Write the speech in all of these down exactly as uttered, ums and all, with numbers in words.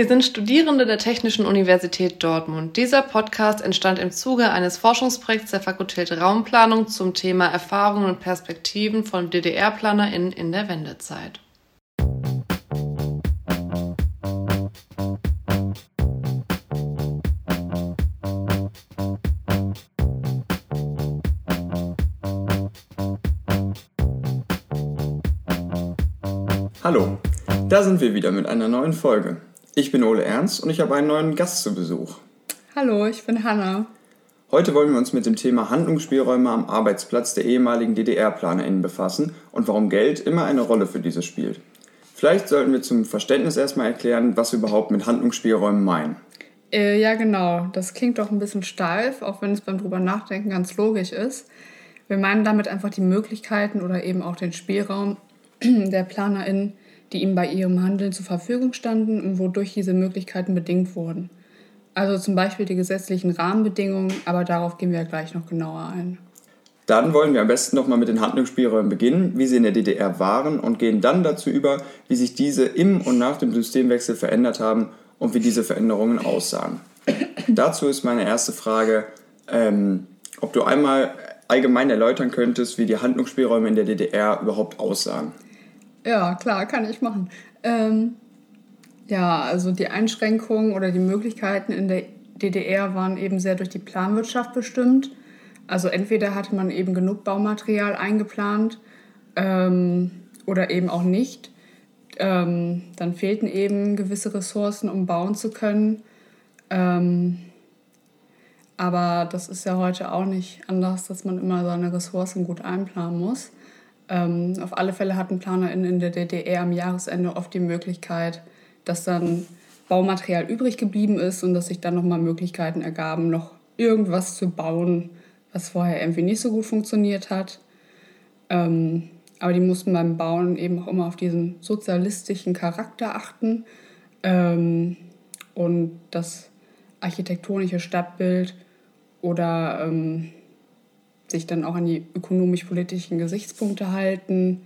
Wir sind Studierende der Technischen Universität Dortmund. Dieser Podcast entstand im Zuge eines Forschungsprojekts der Fakultät Raumplanung zum Thema Erfahrungen und Perspektiven von D D R-PlanerInnen in der Wendezeit. Hallo, da sind wir wieder mit einer neuen Folge. Ich bin Ole Ernst und ich habe einen neuen Gast zu Besuch. Hallo, ich bin Hannah. Heute wollen wir uns mit dem Thema Handlungsspielräume am Arbeitsplatz der ehemaligen D D R-PlanerInnen befassen und warum Geld immer eine Rolle für diese spielt. Vielleicht sollten wir zum Verständnis erstmal erklären, was wir überhaupt mit Handlungsspielräumen meinen. Äh, ja genau, das klingt doch ein bisschen steif, auch wenn es beim drüber nachdenken ganz logisch ist. Wir meinen damit einfach die Möglichkeiten oder eben auch den Spielraum der PlanerInnen, die ihm bei ihrem Handeln zur Verfügung standen und wodurch diese Möglichkeiten bedingt wurden. Also zum Beispiel die gesetzlichen Rahmenbedingungen, aber darauf gehen wir ja gleich noch genauer ein. Dann wollen wir am besten nochmal mit den Handlungsspielräumen beginnen, wie sie in der D D R waren, und gehen dann dazu über, wie sich diese im und nach dem Systemwechsel verändert haben und wie diese Veränderungen aussahen. Dazu ist meine erste Frage, ähm, ob du einmal allgemein erläutern könntest, wie die Handlungsspielräume in der D D R überhaupt aussahen. Ja, klar, kann ich machen. Ähm, ja, also die Einschränkungen oder die Möglichkeiten in der D D R waren eben sehr durch die Planwirtschaft bestimmt. Also entweder hatte man eben genug Baumaterial eingeplant ähm, oder eben auch nicht. Ähm, dann fehlten eben gewisse Ressourcen, um bauen zu können. Ähm, aber das ist ja heute auch nicht anders, dass man immer seine Ressourcen gut einplanen muss. Auf alle Fälle hatten PlanerInnen in der D D R am Jahresende oft die Möglichkeit, dass dann Baumaterial übrig geblieben ist und dass sich dann nochmal Möglichkeiten ergaben, noch irgendwas zu bauen, was vorher irgendwie nicht so gut funktioniert hat. Aber die mussten beim Bauen eben auch immer auf diesen sozialistischen Charakter achten und das architektonische Stadtbild oder sich dann auch an die ökonomisch-politischen Gesichtspunkte halten.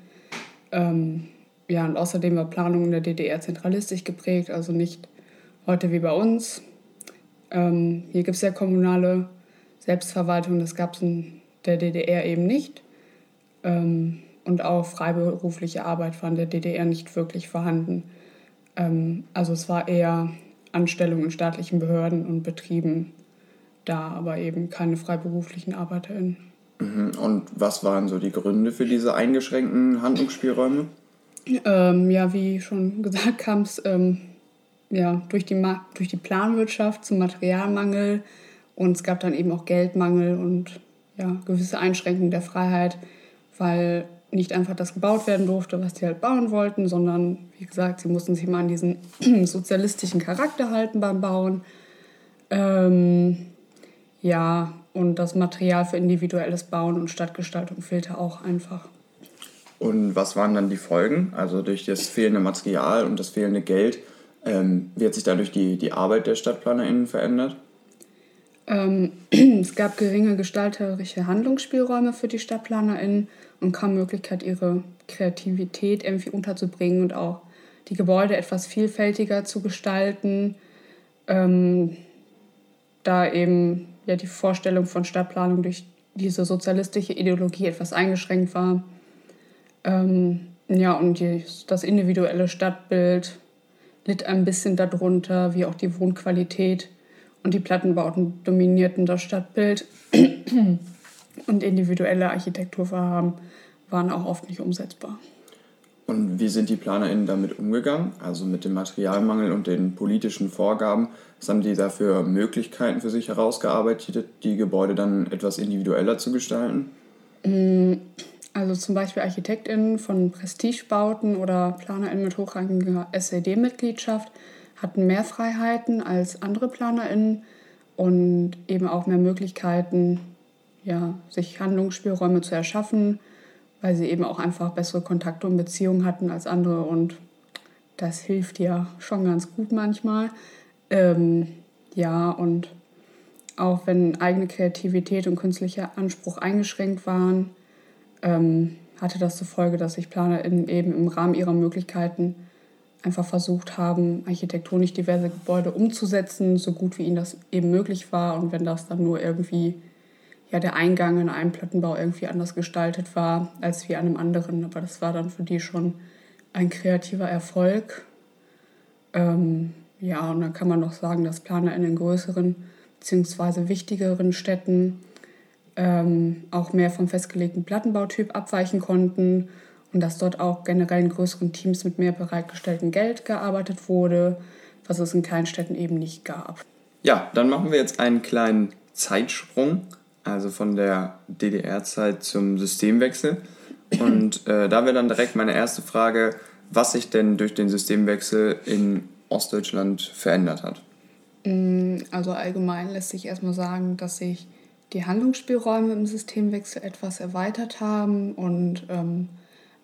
Ähm, ja, und außerdem war Planung in der D D R zentralistisch geprägt, also nicht heute wie bei uns. Ähm, hier gibt es ja kommunale Selbstverwaltung, das gab es in der D D R eben nicht. Ähm, und auch freiberufliche Arbeit war in der D D R nicht wirklich vorhanden. Ähm, also es war eher Anstellung in staatlichen Behörden und Betrieben da, aber eben keine freiberuflichen ArbeiterInnen. Und was waren so die Gründe für diese eingeschränkten Handlungsspielräume? Ähm, ja, wie schon gesagt, kam es ähm, ja, durch, die Ma- durch die Planwirtschaft zum Materialmangel, und es gab dann eben auch Geldmangel und ja, gewisse Einschränkungen der Freiheit, weil nicht einfach das gebaut werden durfte, was die halt bauen wollten, sondern, wie gesagt, sie mussten sich mal an diesen sozialistischen Charakter halten beim Bauen. Ähm, ja, und das Material für individuelles Bauen und Stadtgestaltung fehlte auch einfach. Und was waren dann die Folgen? Also durch das fehlende Material und das fehlende Geld, ähm, wie hat sich dadurch die, die Arbeit der StadtplanerInnen verändert? Ähm, es gab geringe gestalterische Handlungsspielräume für die StadtplanerInnen und kaum Möglichkeit, ihre Kreativität irgendwie unterzubringen und auch die Gebäude etwas vielfältiger zu gestalten. Ähm, da eben ja die Vorstellung von Stadtplanung durch diese sozialistische Ideologie etwas eingeschränkt war. Ähm, ja, und die, das individuelle Stadtbild litt ein bisschen darunter, wie auch die Wohnqualität, und die Plattenbauten dominierten das Stadtbild und individuelle Architekturvorhaben waren auch oft nicht umsetzbar. Und wie sind die PlanerInnen damit umgegangen? Also mit dem Materialmangel und den politischen Vorgaben. Was haben die da für Möglichkeiten für sich herausgearbeitet, die Gebäude dann etwas individueller zu gestalten? Also zum Beispiel ArchitektInnen von Prestigebauten oder PlanerInnen mit hochrangiger S E D-Mitgliedschaft hatten mehr Freiheiten als andere PlanerInnen und eben auch mehr Möglichkeiten, ja, sich Handlungsspielräume zu erschaffen, weil sie eben auch einfach bessere Kontakte und Beziehungen hatten als andere, und das hilft ja schon ganz gut manchmal. Ähm, ja, und auch wenn eigene Kreativität und künstlicher Anspruch eingeschränkt waren, ähm, hatte das zur Folge, dass sich PlanerInnen eben im Rahmen ihrer Möglichkeiten einfach versucht haben, architektonisch diverse Gebäude umzusetzen, so gut wie ihnen das eben möglich war. Und wenn das dann nur irgendwie ja, der Eingang in einem Plattenbau irgendwie anders gestaltet war als wie an einem anderen. Aber das war dann für die schon ein kreativer Erfolg. Ähm, ja, und dann kann man noch sagen, dass PlanerInnen in größeren bzw. wichtigeren Städten ähm, auch mehr vom festgelegten Plattenbautyp abweichen konnten und dass dort auch generell in größeren Teams mit mehr bereitgestelltem Geld gearbeitet wurde, was es in kleinen Städten eben nicht gab. Ja, dann machen wir jetzt einen kleinen Zeitsprung, also von der D D R-Zeit zum Systemwechsel. Und äh, da wäre dann direkt meine erste Frage, was sich denn durch den Systemwechsel in Ostdeutschland verändert hat. Also allgemein lässt sich erstmal sagen, dass sich die Handlungsspielräume im Systemwechsel etwas erweitert haben und ähm,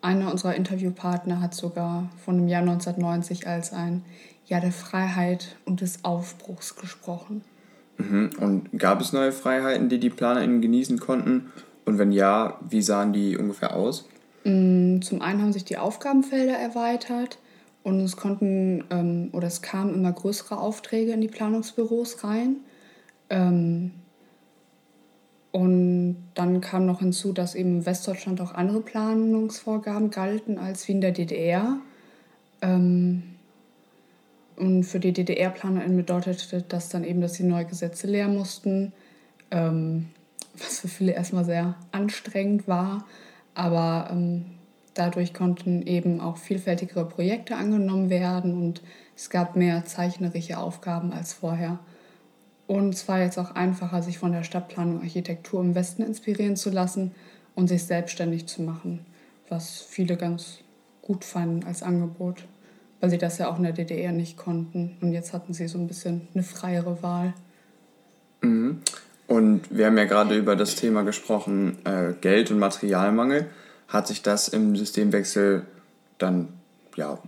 einer unserer Interviewpartner hat sogar von dem Jahr neunzehnhundertneunzig als ein Jahr der Freiheit und des Aufbruchs gesprochen. Mhm. Und gab es neue Freiheiten, die die PlanerInnen genießen konnten? Und wenn ja, wie sahen die ungefähr aus? Zum einen haben sich die Aufgabenfelder erweitert und es konnten ähm, oder es kamen immer größere Aufträge in die Planungsbüros rein. Ähm, und dann kam noch hinzu, dass eben in Westdeutschland auch andere Planungsvorgaben galten als wie in der D D R. Ähm, und für die D D R-PlanerInnen bedeutete das dann eben, dass sie neue Gesetze lernen mussten, ähm, was für viele erstmal sehr anstrengend war. Aber ähm, dadurch konnten eben auch vielfältigere Projekte angenommen werden und es gab mehr zeichnerische Aufgaben als vorher. Und es war jetzt auch einfacher, sich von der Stadtplanung Architektur im Westen inspirieren zu lassen und sich selbstständig zu machen, was viele ganz gut fanden als Angebot, weil sie das ja auch in der D D R nicht konnten. Und jetzt hatten sie so ein bisschen eine freiere Wahl. Mhm. Und wir haben ja gerade über das Thema gesprochen, äh, Geld und Materialmangel. Hat sich das im Systemwechsel dann ja,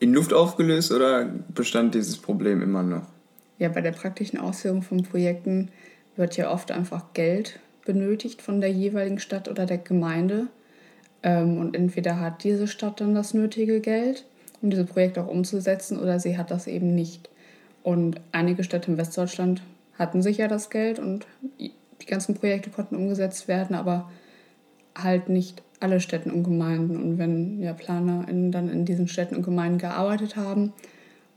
in Luft aufgelöst oder bestand dieses Problem immer noch? Ja, bei der praktischen Ausführung von Projekten wird ja oft einfach Geld benötigt von der jeweiligen Stadt oder der Gemeinde. Ähm, und entweder hat diese Stadt dann das nötige Geld, um diese Projekte auch umzusetzen, oder sie hat das eben nicht. Und einige Städte in Westdeutschland hatten sich ja das Geld und die ganzen Projekte konnten umgesetzt werden, aber halt nicht alle Städte und Gemeinden. Und wenn ja PlanerInnen dann in diesen Städten und Gemeinden gearbeitet haben,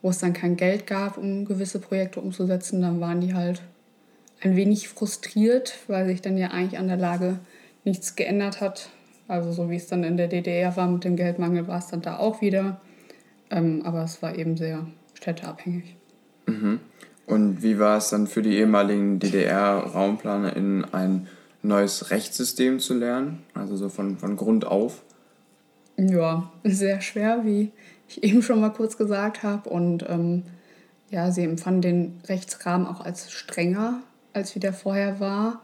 wo es dann kein Geld gab, um gewisse Projekte umzusetzen, dann waren die halt ein wenig frustriert, weil sich dann ja eigentlich an der Lage nichts geändert hat. Also so wie es dann in der D D R war mit dem Geldmangel, war es dann da auch wieder. Aber es war eben sehr städteabhängig. Mhm. Und wie war es dann für die ehemaligen D D R-RaumplanerInnen, ein neues Rechtssystem zu lernen? Also so von, von Grund auf? Ja, sehr schwer, wie ich eben schon mal kurz gesagt habe. Und ähm, ja, sie empfanden den Rechtsrahmen auch als strenger, als wie der vorher war.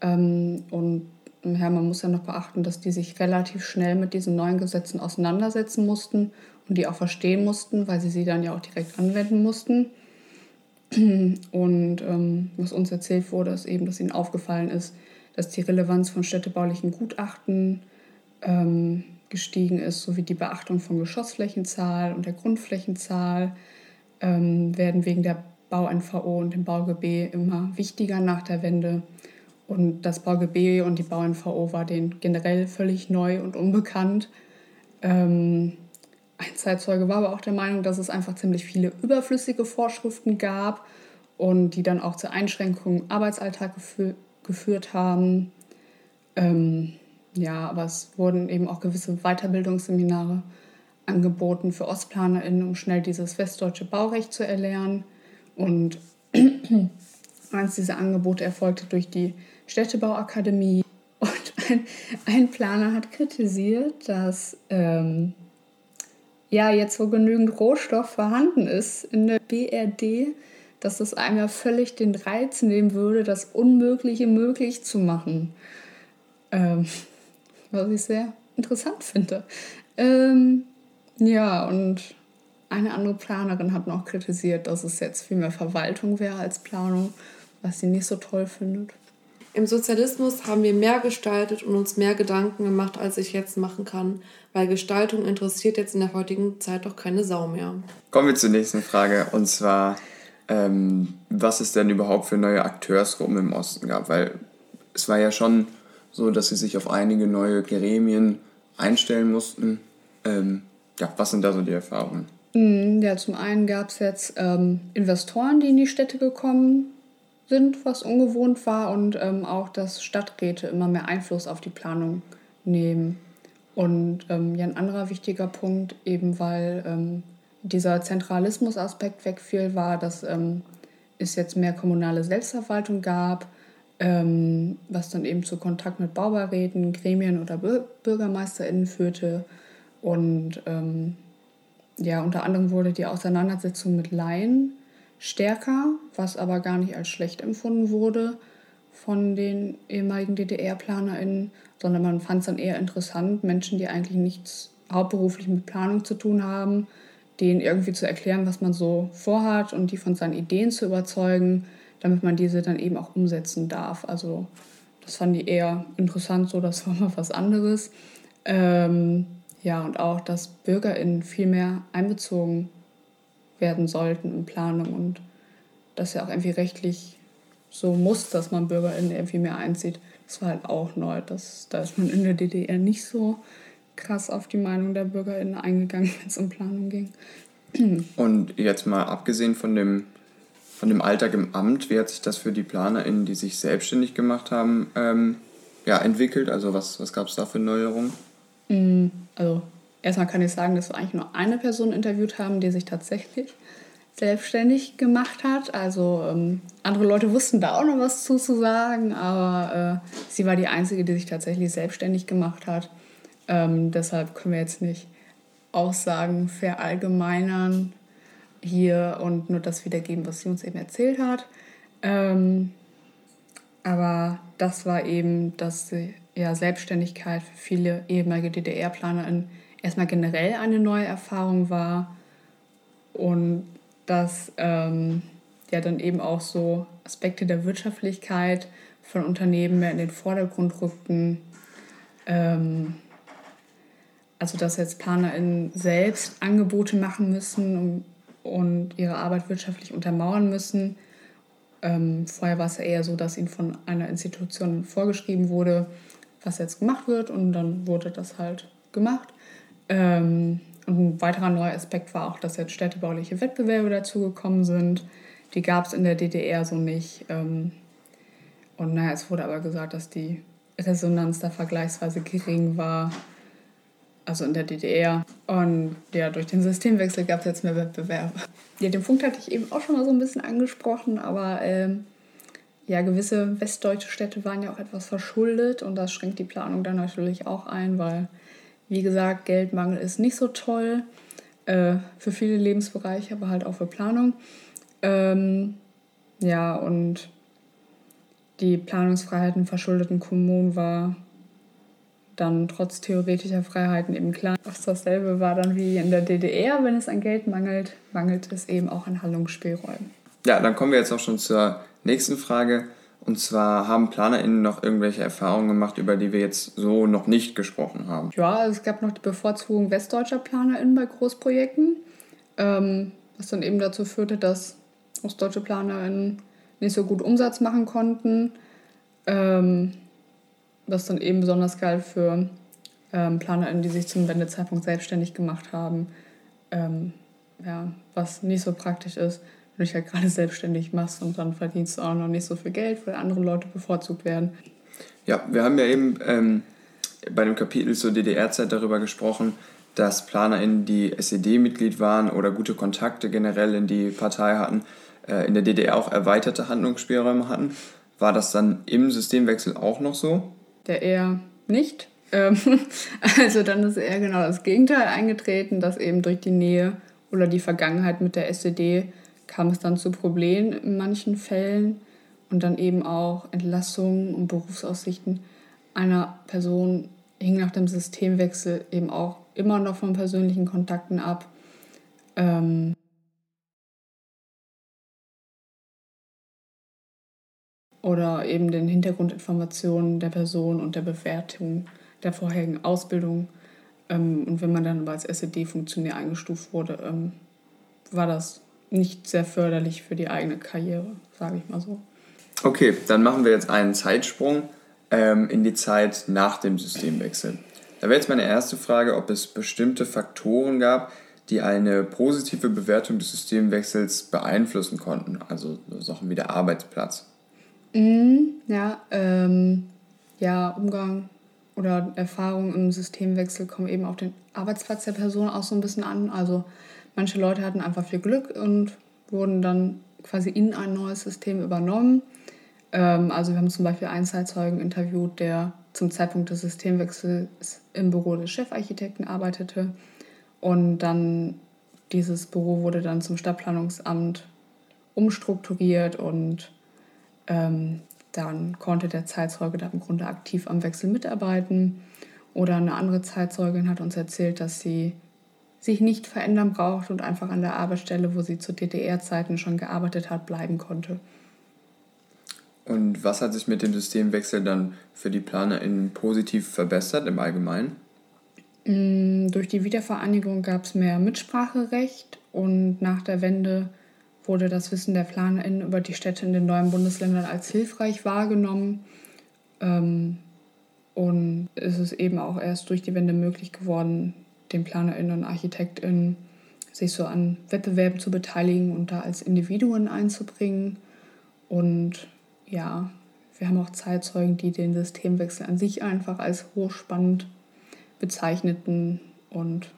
Ähm, und ja, man muss ja noch beachten, dass die sich relativ schnell mit diesen neuen Gesetzen auseinandersetzen mussten und die auch verstehen mussten, weil sie sie dann ja auch direkt anwenden mussten. Und ähm, was uns erzählt wurde, ist eben, dass ihnen aufgefallen ist, dass die Relevanz von städtebaulichen Gutachten ähm, gestiegen ist, sowie die Beachtung von Geschossflächenzahl und der Grundflächenzahl ähm, werden wegen der Bau-N V O und dem Bau-G B immer wichtiger nach der Wende. Und das Bau-G B und die Bau-N V O war denen generell völlig neu und unbekannt. Ähm, Ein Zeitzeuge war aber auch der Meinung, dass es einfach ziemlich viele überflüssige Vorschriften gab und die dann auch zur Einschränkung im Arbeitsalltag gefü- geführt haben. Ähm, ja, aber es wurden eben auch gewisse Weiterbildungsseminare angeboten für OstplanerInnen, um schnell dieses westdeutsche Baurecht zu erlernen. Und eines dieser Angebote erfolgte durch die Städtebauakademie. Und ein, ein Planer hat kritisiert, dass Ähm, ja, jetzt wo genügend Rohstoff vorhanden ist in der B R D, dass das einem ja völlig den Reiz nehmen würde, das Unmögliche möglich zu machen. Ähm, was ich sehr interessant finde. Ähm, ja, und eine andere Planerin hat noch kritisiert, dass es jetzt viel mehr Verwaltung wäre als Planung, was sie nicht so toll findet. Im Sozialismus haben wir mehr gestaltet und uns mehr Gedanken gemacht, als ich jetzt machen kann, weil Gestaltung interessiert jetzt in der heutigen Zeit doch keine Sau mehr. Kommen wir zur nächsten Frage, und zwar, ähm, was es denn überhaupt für neue Akteursgruppen im Osten gab? Weil es war ja schon so, dass sie sich auf einige neue Gremien einstellen mussten. Ähm, ja, was sind da so die Erfahrungen? Ja, zum einen gab es jetzt ähm, Investoren, die in die Städte gekommen sind, was ungewohnt war, und ähm, auch, dass Stadträte immer mehr Einfluss auf die Planung nehmen. Und ähm, ja, ein anderer wichtiger Punkt, eben weil ähm, dieser Zentralismus-Aspekt wegfiel, war, dass ähm, es jetzt mehr kommunale Selbstverwaltung gab, ähm, was dann eben zu Kontakt mit Bauberäten, Gremien oder Bir- BürgermeisterInnen führte. Und ähm, ja, unter anderem wurde die Auseinandersetzung mit Laien stärker, was aber gar nicht als schlecht empfunden wurde von den ehemaligen D D R-PlanerInnen, sondern man fand es dann eher interessant, Menschen, die eigentlich nichts hauptberuflich mit Planung zu tun haben, denen irgendwie zu erklären, was man so vorhat, und die von seinen Ideen zu überzeugen, damit man diese dann eben auch umsetzen darf. Also das fand ich eher interessant, so das war mal was anderes. Ähm, ja, und auch, dass BürgerInnen viel mehr einbezogen werden sollten in Planung, und das ja auch irgendwie rechtlich so muss, dass man BürgerInnen irgendwie mehr einzieht. Das war halt auch neu. Das, da ist man in der D D R nicht so krass auf die Meinung der BürgerInnen eingegangen, wenn es um Planung ging. Und jetzt mal abgesehen von dem, von dem Alltag im Amt, wie hat sich das für die PlanerInnen, die sich selbstständig gemacht haben, ähm, ja, entwickelt? Also was, was gab es da für Neuerungen? Also erstmal kann ich sagen, dass wir eigentlich nur eine Person interviewt haben, die sich tatsächlich selbstständig gemacht hat. Also ähm, andere Leute wussten da auch noch was zu, zu sagen, aber äh, sie war die Einzige, die sich tatsächlich selbstständig gemacht hat. Ähm, deshalb können wir jetzt nicht Aussagen verallgemeinern hier und nur das wiedergeben, was sie uns eben erzählt hat. Ähm, aber das war eben, dass die, ja, Selbstständigkeit für viele ehemalige D D R-PlanerInnen erstmal generell eine neue Erfahrung war, und dass ähm, ja dann eben auch so Aspekte der Wirtschaftlichkeit von Unternehmen mehr in den Vordergrund rückten. Ähm, also dass jetzt PlanerInnen selbst Angebote machen müssen und, und ihre Arbeit wirtschaftlich untermauern müssen. Ähm, vorher war es ja eher so, dass ihnen von einer Institution vorgeschrieben wurde, was jetzt gemacht wird, und dann wurde das halt gemacht. Ähm, und ein weiterer neuer Aspekt war auch, dass jetzt städtebauliche Wettbewerbe dazugekommen sind. Die gab es in der D D R so nicht. Ähm, und naja, es wurde aber gesagt, dass die Resonanz da vergleichsweise gering war, also in der D D R. Und ja, durch den Systemwechsel gab es jetzt mehr Wettbewerbe. Ja, den Punkt hatte ich eben auch schon mal so ein bisschen angesprochen, aber ähm, ja, gewisse westdeutsche Städte waren ja auch etwas verschuldet, und das schränkt die Planung dann natürlich auch ein, weil, wie gesagt, Geldmangel ist nicht so toll äh, für viele Lebensbereiche, aber halt auch für Planung. Ähm, ja, und die Planungsfreiheit in verschuldeten Kommunen war dann trotz theoretischer Freiheiten eben klar. Auch dasselbe war dann wie in der D D R, wenn es an Geld mangelt, mangelt es eben auch an Handlungsspielräumen. Ja, dann kommen wir jetzt auch schon zur nächsten Frage. Und zwar, haben PlanerInnen noch irgendwelche Erfahrungen gemacht, über die wir jetzt so noch nicht gesprochen haben? Ja, es gab noch die Bevorzugung westdeutscher PlanerInnen bei Großprojekten, ähm, was dann eben dazu führte, dass ostdeutsche PlanerInnen nicht so gut Umsatz machen konnten, ähm, was dann eben besonders geil für ähm, PlanerInnen, die sich zum Wendezeitpunkt selbstständig gemacht haben, ähm, ja, was nicht so praktisch ist. Wenn du dich halt gerade selbstständig machst und dann verdienst du auch noch nicht so viel Geld, weil andere Leute bevorzugt werden. Ja, wir haben ja eben ähm, bei dem Kapitel zur D D R-Zeit darüber gesprochen, dass PlanerInnen, die S E D-Mitglied waren oder gute Kontakte generell in die Partei hatten, äh, in der D D R auch erweiterte Handlungsspielräume hatten. War das dann im Systemwechsel auch noch so? Der eher nicht. Ähm, also dann ist eher genau das Gegenteil eingetreten, dass eben durch die Nähe oder die Vergangenheit mit der S E D kam es dann zu Problemen in manchen Fällen, und dann eben auch Entlassungen und Berufsaussichten einer Person hing nach dem Systemwechsel eben auch immer noch von persönlichen Kontakten ab. Ähm oder eben den Hintergrundinformationen der Person und der Bewertung der vorherigen Ausbildung. Ähm, und wenn man dann aber als S E D-Funktionär eingestuft wurde, ähm, war das nicht sehr förderlich für die eigene Karriere, sage ich mal so. Okay, dann machen wir jetzt einen Zeitsprung ähm, in die Zeit nach dem Systemwechsel. Da wäre jetzt meine erste Frage, ob es bestimmte Faktoren gab, die eine positive Bewertung des Systemwechsels beeinflussen konnten, also so Sachen wie der Arbeitsplatz. Mm, ja, ähm, ja, Umgang oder Erfahrung im Systemwechsel kommen eben auf den Arbeitsplatz der Person auch so ein bisschen an. Also manche Leute hatten einfach viel Glück und wurden dann quasi in ein neues System übernommen. Ähm, also wir haben zum Beispiel einen Zeitzeugen interviewt, der zum Zeitpunkt des Systemwechsels im Büro des Chefarchitekten arbeitete. Und dann, dieses Büro wurde dann zum Stadtplanungsamt umstrukturiert und ähm, dann konnte der Zeitzeuge da im Grunde aktiv am Wechsel mitarbeiten. Oder eine andere Zeitzeugin hat uns erzählt, dass sie sich nicht verändern braucht und einfach an der Arbeitsstelle, wo sie zu D D R-Zeiten schon gearbeitet hat, bleiben konnte. Und was hat sich mit dem Systemwechsel dann für die PlanerInnen positiv verbessert im Allgemeinen? Durch die Wiedervereinigung gab es mehr Mitspracherecht und nach der Wende wurde das Wissen der PlanerInnen über die Städte in den neuen Bundesländern als hilfreich wahrgenommen. Und es ist eben auch erst durch die Wende möglich geworden, den PlanerInnen und ArchitektInnen sich so an Wettbewerben zu beteiligen und da als Individuen einzubringen. Und ja, wir haben auch Zeitzeugen, die den Systemwechsel an sich einfach als hochspannend bezeichneten und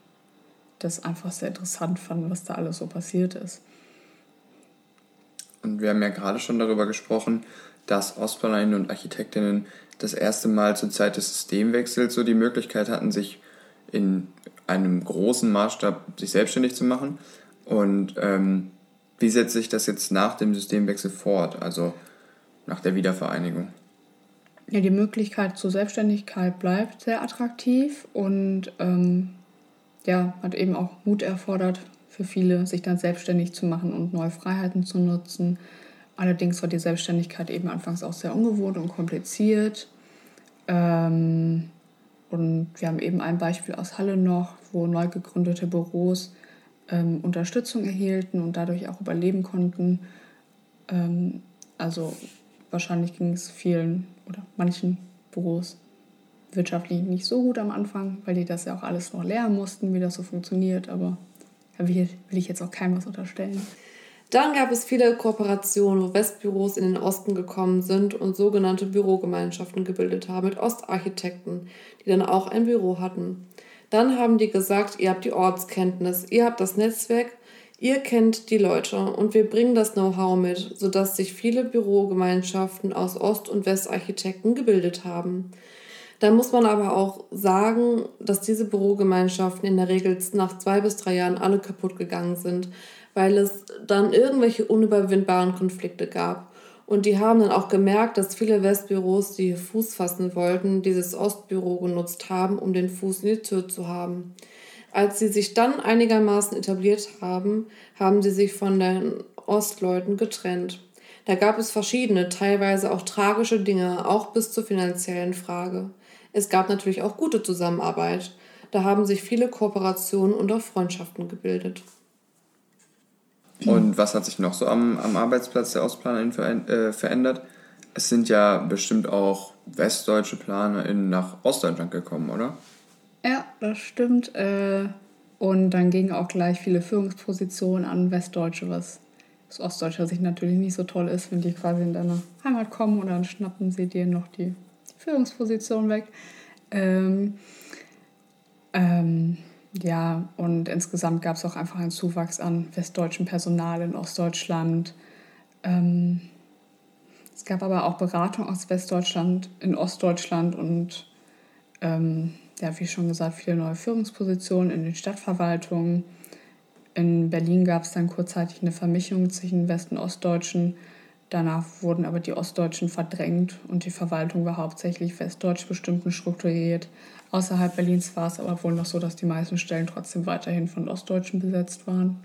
das einfach sehr interessant fanden, was da alles so passiert ist. Und wir haben ja gerade schon darüber gesprochen, dass Ostplanerinnen und Architektinnen das erste Mal zur Zeit des Systemwechsels so die Möglichkeit hatten, sich in einem großen Maßstab sich selbstständig zu machen. Und ähm, wie setzt sich das jetzt nach dem Systemwechsel fort, also nach der Wiedervereinigung? Ja, die Möglichkeit zur Selbstständigkeit bleibt sehr attraktiv und ähm, ja, hat eben auch Mut erfordert für viele, sich dann selbstständig zu machen und neue Freiheiten zu nutzen. Allerdings war die Selbstständigkeit eben anfangs auch sehr ungewohnt und kompliziert. Ähm, und wir haben eben ein Beispiel aus Halle noch, wo neu gegründete Büros ähm, Unterstützung erhielten und dadurch auch überleben konnten. Ähm, also wahrscheinlich ging es vielen oder manchen Büros wirtschaftlich nicht so gut am Anfang, weil die das ja auch alles noch lernen mussten, wie das so funktioniert. Aber da will ich jetzt auch keinem was unterstellen. Dann gab es viele Kooperationen, wo Westbüros in den Osten gekommen sind und sogenannte Bürogemeinschaften gebildet haben mit Ostarchitekten, die dann auch ein Büro hatten. Dann haben die gesagt, ihr habt die Ortskenntnis, ihr habt das Netzwerk, ihr kennt die Leute und wir bringen das Know-how mit, sodass sich viele Bürogemeinschaften aus Ost- und Westarchitekten gebildet haben. Da muss man aber auch sagen, dass diese Bürogemeinschaften in der Regel nach zwei bis drei Jahren alle kaputt gegangen sind, weil es dann irgendwelche unüberwindbaren Konflikte gab. Und die haben dann auch gemerkt, dass viele Westbüros, die hier Fuß fassen wollten, dieses Ostbüro genutzt haben, um den Fuß in die Tür zu haben. Als sie sich dann einigermaßen etabliert haben, haben sie sich von den Ostleuten getrennt. Da gab es verschiedene, teilweise auch tragische Dinge, auch bis zur finanziellen Frage. Es gab natürlich auch gute Zusammenarbeit. Da haben sich viele Kooperationen und auch Freundschaften gebildet. Und was hat sich noch so am, am Arbeitsplatz der OstplanerInnen äh, verändert? Es sind ja bestimmt auch westdeutsche PlanerInnen nach Ostdeutschland gekommen, oder? Ja, das stimmt. Und dann gingen auch gleich viele Führungspositionen an Westdeutsche, was aus ostdeutscher Sicht natürlich nicht so toll ist, wenn die quasi in deine Heimat kommen und dann schnappen sie dir noch die Führungsposition weg. Ähm, ähm, ja, und insgesamt gab es auch einfach einen Zuwachs an westdeutschem Personal in Ostdeutschland. Ähm, es gab aber auch Beratung aus Westdeutschland in Ostdeutschland und ähm, ja, wie schon gesagt, viele neue Führungspositionen in den Stadtverwaltungen. In Berlin gab es dann kurzzeitig eine Vermischung zwischen West- und Ostdeutschen. Danach wurden aber die Ostdeutschen verdrängt und die Verwaltung war hauptsächlich westdeutsch bestimmt und strukturiert. Außerhalb Berlins war es aber wohl noch so, dass die meisten Stellen trotzdem weiterhin von Ostdeutschen besetzt waren.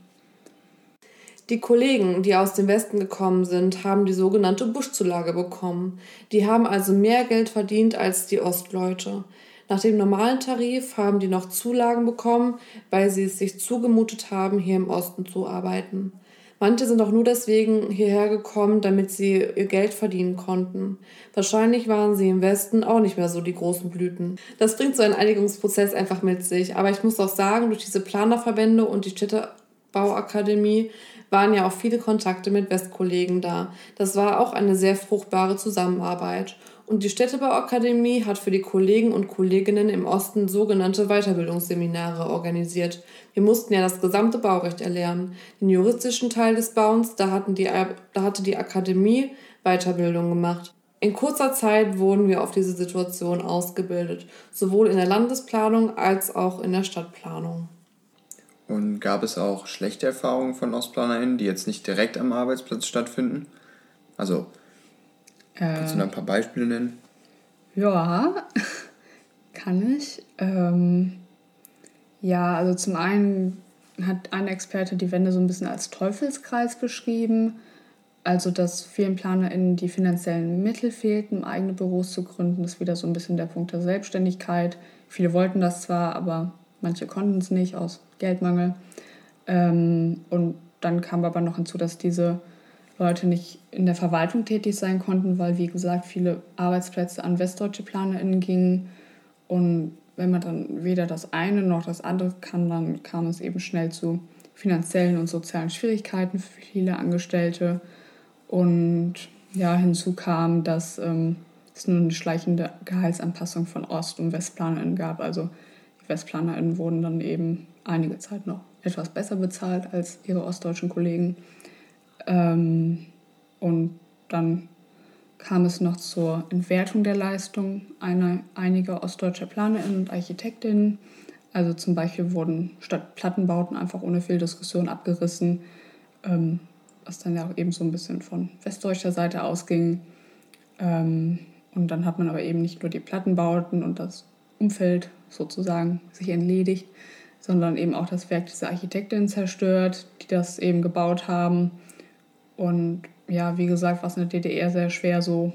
Die Kollegen, die aus dem Westen gekommen sind, haben die sogenannte Buschzulage bekommen. Die haben also mehr Geld verdient als die Ostleute. Nach dem normalen Tarif haben die noch Zulagen bekommen, weil sie es sich zugemutet haben, hier im Osten zu arbeiten. Manche sind auch nur deswegen hierher gekommen, damit sie ihr Geld verdienen konnten. Wahrscheinlich waren sie im Westen auch nicht mehr so die großen Blüten. Das bringt so einen Einigungsprozess einfach mit sich. Aber ich muss auch sagen, durch diese Planerverbände und die Städtebauakademie waren ja auch viele Kontakte mit Westkollegen da. Das war auch eine sehr fruchtbare Zusammenarbeit. Und die Städtebauakademie hat für die Kollegen und Kolleginnen im Osten sogenannte Weiterbildungsseminare organisiert. Wir mussten ja das gesamte Baurecht erlernen. Den juristischen Teil des Bauens, da, hatten die, da hatte die Akademie Weiterbildung gemacht. In kurzer Zeit wurden wir auf diese Situation ausgebildet, sowohl in der Landesplanung als auch in der Stadtplanung. Und gab es auch schlechte Erfahrungen von OstplanerInnen, die jetzt nicht direkt am Arbeitsplatz stattfinden? Also... Kannst du da ein paar Beispiele nennen? Ja, kann ich. Ähm, ja, also zum einen hat ein Experte die Wende so ein bisschen als Teufelskreis beschrieben. Also, dass vielen PlanerInnen die finanziellen Mittel fehlten, eigene Büros zu gründen, ist wieder so ein bisschen der Punkt der Selbstständigkeit. Viele wollten das zwar, aber manche konnten es nicht aus Geldmangel. Ähm, und dann kam aber noch hinzu, dass diese Leute nicht in der Verwaltung tätig sein konnten, weil, wie gesagt, viele Arbeitsplätze an westdeutsche PlanerInnen gingen. Und wenn man dann weder das eine noch das andere kann, dann kam es eben schnell zu finanziellen und sozialen Schwierigkeiten für viele Angestellte. Und ja, hinzu kam, dass ähm, es nur eine schleichende Gehaltsanpassung von Ost- und WestplanerInnen gab. Also die WestplanerInnen wurden dann eben einige Zeit noch etwas besser bezahlt als ihre ostdeutschen Kollegen. Ähm, und dann kam es noch zur Entwertung der Leistung einer, einiger ostdeutscher PlanerInnen und ArchitektInnen. Also zum Beispiel wurden statt Plattenbauten einfach ohne viel Diskussion abgerissen, ähm, was dann ja auch eben so ein bisschen von westdeutscher Seite ausging. Ähm, und dann hat man aber eben nicht nur die Plattenbauten und das Umfeld sozusagen sich entledigt, sondern eben auch das Werk dieser ArchitektInnen zerstört, die das eben gebaut haben. Und ja, wie gesagt, war es in der D D R sehr schwer, so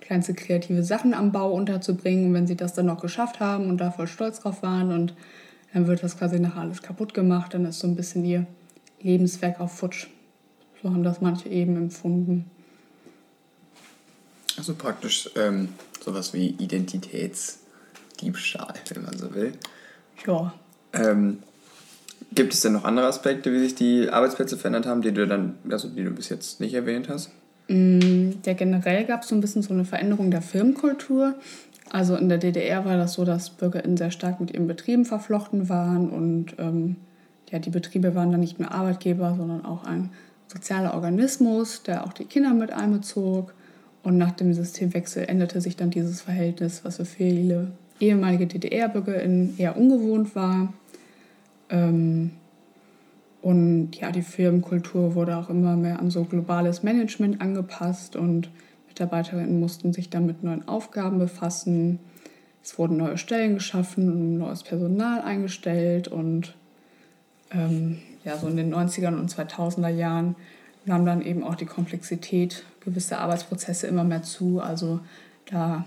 kleinste kreative Sachen am Bau unterzubringen. Und wenn sie das dann noch geschafft haben und da voll stolz drauf waren und dann wird das quasi nachher alles kaputt gemacht, dann ist so ein bisschen ihr Lebenswerk auf Futsch. So haben das manche eben empfunden. Also praktisch ähm, sowas wie Identitätsdiebstahl, wenn man so will. Ja. Ähm. Gibt es denn noch andere Aspekte, wie sich die Arbeitsplätze verändert haben, die du dann, also die du bis jetzt nicht erwähnt hast? Ja, generell gab es so ein bisschen so eine Veränderung der Firmenkultur. Also in der D D R war das so, dass BürgerInnen sehr stark mit ihren Betrieben verflochten waren und ähm, ja, die Betriebe waren dann nicht mehr Arbeitgeber, sondern auch ein sozialer Organismus, der auch die Kinder mit einbezog. Und nach dem Systemwechsel änderte sich dann dieses Verhältnis, was für viele ehemalige D D R-BürgerInnen eher ungewohnt war. Und ja, die Firmenkultur wurde auch immer mehr an so globales Management angepasst und MitarbeiterInnen mussten sich dann mit neuen Aufgaben befassen. Es wurden neue Stellen geschaffen und neues Personal eingestellt und ähm, ja, so in den neunzigern und zweitausender Jahren nahm dann eben auch die Komplexität gewisser Arbeitsprozesse immer mehr zu. Also da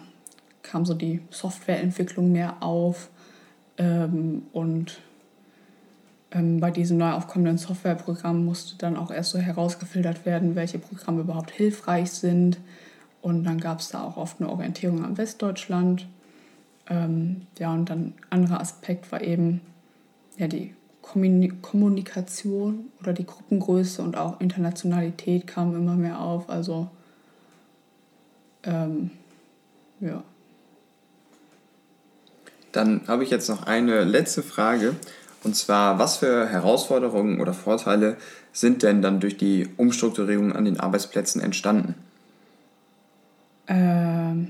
kam so die Softwareentwicklung mehr auf ähm, und bei diesen neu aufkommenden Softwareprogrammen musste dann auch erst so herausgefiltert werden, welche Programme überhaupt hilfreich sind. Und dann gab es da auch oft eine Orientierung an Westdeutschland. Ähm, ja, und dann ein anderer Aspekt war eben ja, die Kommunikation oder die Gruppengröße und auch Internationalität kam immer mehr auf. Also, ähm, ja. Dann habe ich jetzt noch eine letzte Frage. Und zwar, was für Herausforderungen oder Vorteile sind denn dann durch die Umstrukturierung an den Arbeitsplätzen entstanden? Ähm,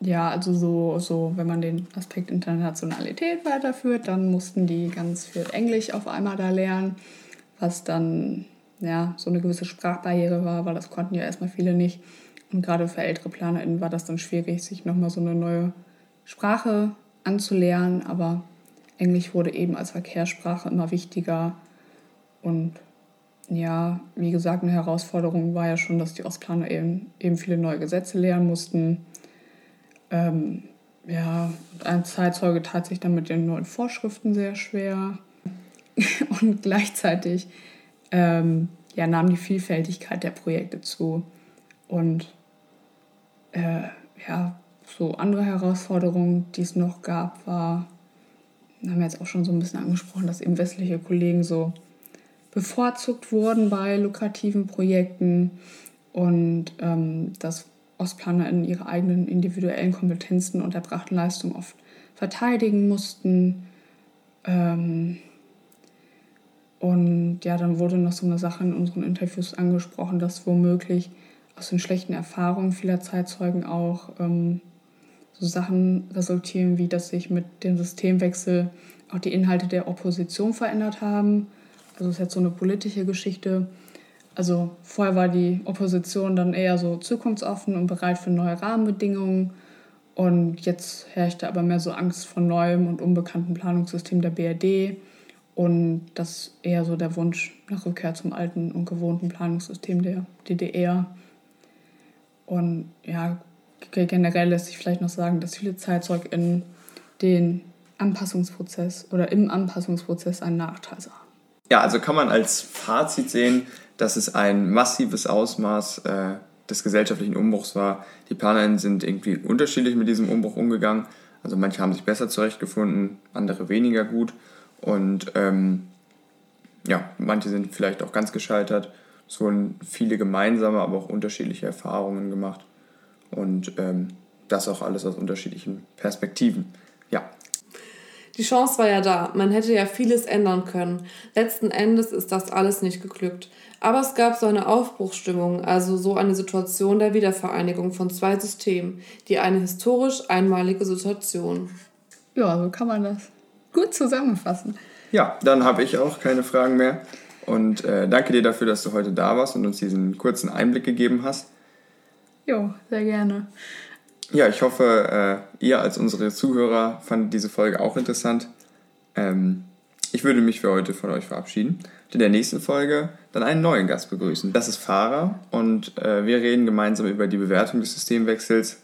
ja, also so, so, wenn man den Aspekt Internationalität weiterführt, dann mussten die ganz viel Englisch auf einmal da lernen, was dann ja, so eine gewisse Sprachbarriere war, weil das konnten ja erstmal viele nicht. Und gerade für ältere PlanerInnen war das dann schwierig, sich nochmal so eine neue Sprache anzulernen, aber Englisch wurde eben als Verkehrssprache immer wichtiger und ja, wie gesagt, eine Herausforderung war ja schon, dass die Ostplaner eben, eben viele neue Gesetze lernen mussten. Ähm, ja, ein Zeitzeuge tat sich dann mit den neuen Vorschriften sehr schwer. Und gleichzeitig ähm, ja, nahm die Vielfältigkeit der Projekte zu. Und äh, ja, so andere Herausforderungen, die es noch gab, war, haben wir jetzt auch schon so ein bisschen angesprochen, dass eben westliche Kollegen so bevorzugt wurden bei lukrativen Projekten und ähm, dass OstplanerInnen ihre eigenen individuellen Kompetenzen und erbrachten Leistungen oft verteidigen mussten. Ähm, und ja, dann wurde noch so eine Sache in unseren Interviews angesprochen, dass womöglich aus den schlechten Erfahrungen vieler Zeitzeugen auch ähm, so Sachen resultieren, wie dass sich mit dem Systemwechsel auch die Inhalte der Opposition verändert haben. Also das ist jetzt so eine politische Geschichte. Also vorher war die Opposition dann eher so zukunftsoffen und bereit für neue Rahmenbedingungen. Und jetzt herrschte aber mehr so Angst vor neuem und unbekanntem Planungssystem der B R D. Und das eher so der Wunsch nach Rückkehr zum alten und gewohnten Planungssystem der D D R. Und ja, generell lässt sich vielleicht noch sagen, dass viele ZeitzeugInnen den Anpassungsprozess oder im Anpassungsprozess einen Nachteil sahen. Ja, also kann man als Fazit sehen, dass es ein massives Ausmaß äh, des gesellschaftlichen Umbruchs war. Die PlanerInnen sind irgendwie unterschiedlich mit diesem Umbruch umgegangen. Also manche haben sich besser zurechtgefunden, andere weniger gut. Und ähm, ja, manche sind vielleicht auch ganz gescheitert. Es wurden viele gemeinsame, aber auch unterschiedliche Erfahrungen gemacht. Und ähm, das auch alles aus unterschiedlichen Perspektiven. Ja. Die Chance war ja da. Man hätte ja vieles ändern können. Letzten Endes ist das alles nicht geglückt. Aber es gab so eine Aufbruchsstimmung, also so eine Situation der Wiedervereinigung von zwei Systemen, die eine historisch einmalige Situation. Ja, so kann man das gut zusammenfassen. Ja, dann habe ich auch keine Fragen mehr. Und äh, danke dir dafür, dass du heute da warst und uns diesen kurzen Einblick gegeben hast. Jo, sehr gerne. Ja, ich hoffe, äh, ihr als unsere Zuhörer fandet diese Folge auch interessant. Ähm, ich würde mich für heute von euch verabschieden und in der nächsten Folge dann einen neuen Gast begrüßen. Das ist Farah und äh, wir reden gemeinsam über die Bewertung des Systemwechsels.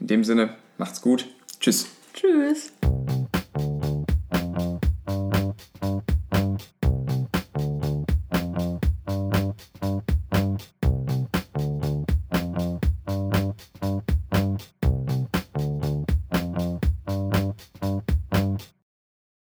In dem Sinne, macht's gut. Tschüss. Tschüss.